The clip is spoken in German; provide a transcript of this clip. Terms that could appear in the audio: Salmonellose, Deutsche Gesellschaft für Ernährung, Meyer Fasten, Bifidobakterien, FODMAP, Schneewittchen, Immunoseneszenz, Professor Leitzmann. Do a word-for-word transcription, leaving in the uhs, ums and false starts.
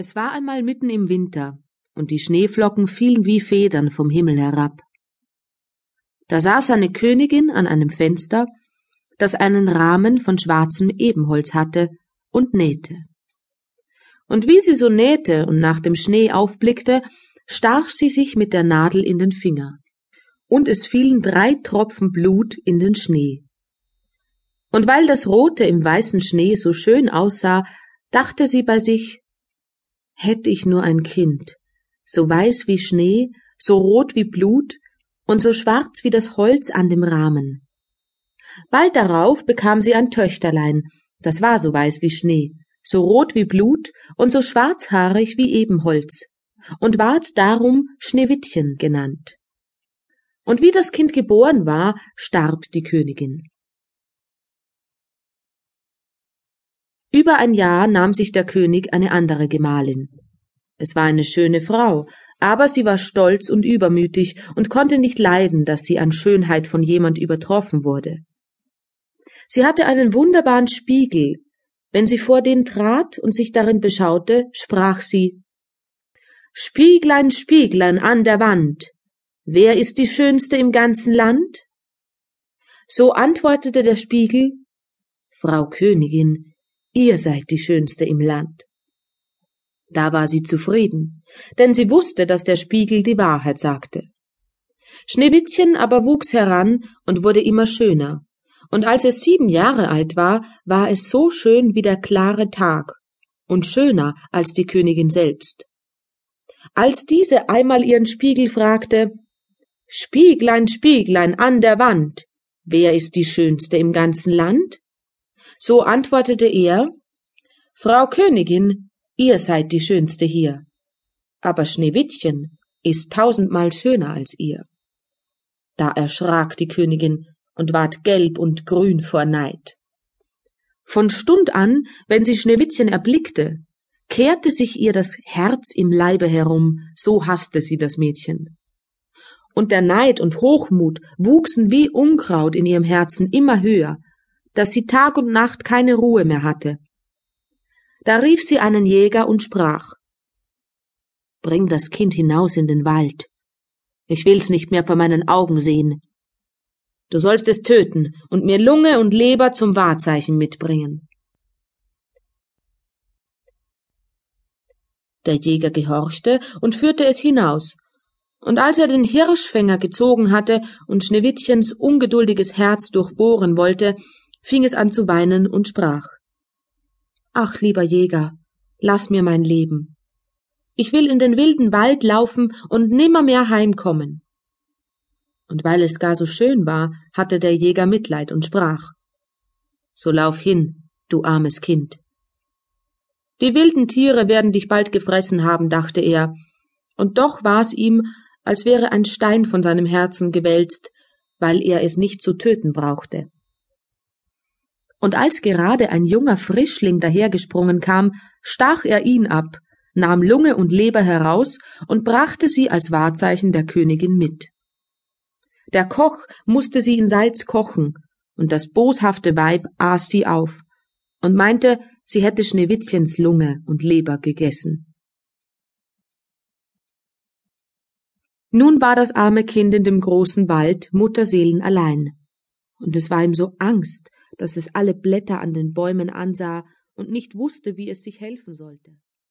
Es war einmal mitten im Winter, und die Schneeflocken fielen wie Federn vom Himmel herab. Da saß eine Königin an einem Fenster, das einen Rahmen von schwarzem Ebenholz hatte, und nähte. Und wie sie so nähte und nach dem Schnee aufblickte, stach sie sich mit der Nadel in den Finger, und es fielen drei Tropfen Blut in den Schnee. Und weil das Rote im weißen Schnee so schön aussah, dachte sie bei sich: Hätte ich nur ein Kind, so weiß wie Schnee, so rot wie Blut und so schwarz wie das Holz an dem Rahmen. Bald darauf bekam sie ein Töchterlein, das war so weiß wie Schnee, so rot wie Blut und so schwarzhaarig wie Ebenholz, und ward darum Schneewittchen genannt. Und wie das Kind geboren war, starb die Königin. Über ein Jahr nahm sich der König eine andere Gemahlin. Es war eine schöne Frau, aber sie war stolz und übermütig und konnte nicht leiden, dass sie an Schönheit von jemand übertroffen wurde. Sie hatte einen wunderbaren Spiegel. Wenn sie vor den trat und sich darin beschaute, sprach sie: »Spieglein, Spieglein an der Wand, wer ist die Schönste im ganzen Land?« So antwortete der Spiegel: »Frau Königin, ihr seid die Schönste im Land.« Da war sie zufrieden, denn sie wusste, dass der Spiegel die Wahrheit sagte. Schneewittchen aber wuchs heran und wurde immer schöner, und als es sieben Jahre alt war, war es so schön wie der klare Tag und schöner als die Königin selbst. Als diese einmal ihren Spiegel fragte: »Spieglein, Spieglein an der Wand, wer ist die Schönste im ganzen Land?« so antwortete er: »Frau Königin, ihr seid die Schönste hier, aber Schneewittchen ist tausendmal schöner als ihr.« Da erschrak die Königin und ward gelb und grün vor Neid. Von Stund an, wenn sie Schneewittchen erblickte, kehrte sich ihr das Herz im Leibe herum, so hasste sie das Mädchen. Und der Neid und Hochmut wuchsen wie Unkraut in ihrem Herzen immer höher, dass sie Tag und Nacht keine Ruhe mehr hatte. Da rief sie einen Jäger und sprach: »Bring das Kind hinaus in den Wald. Ich will's nicht mehr vor meinen Augen sehen. Du sollst es töten und mir Lunge und Leber zum Wahrzeichen mitbringen.« Der Jäger gehorchte und führte es hinaus, und als er den Hirschfänger gezogen hatte und Schneewittchens ungeduldiges Herz durchbohren wollte, fing es an zu weinen und sprach: »Ach, lieber Jäger, lass mir mein Leben. Ich will in den wilden Wald laufen und nimmermehr heimkommen.« Und weil es gar so schön war, hatte der Jäger Mitleid und sprach: »So lauf hin, du armes Kind. Die wilden Tiere werden dich bald gefressen haben«, dachte er, und doch war's ihm, als wäre ein Stein von seinem Herzen gewälzt, weil er es nicht zu töten brauchte. Und als gerade ein junger Frischling dahergesprungen kam, stach er ihn ab, nahm Lunge und Leber heraus und brachte sie als Wahrzeichen der Königin mit. Der Koch musste sie in Salz kochen, und das boshafte Weib aß sie auf und meinte, sie hätte Schneewittchens Lunge und Leber gegessen. Nun war das arme Kind in dem großen Wald mutterseelenallein, und es war ihm so Angst, dass es alle Blätter an den Bäumen ansah und nicht wusste, wie es sich helfen sollte.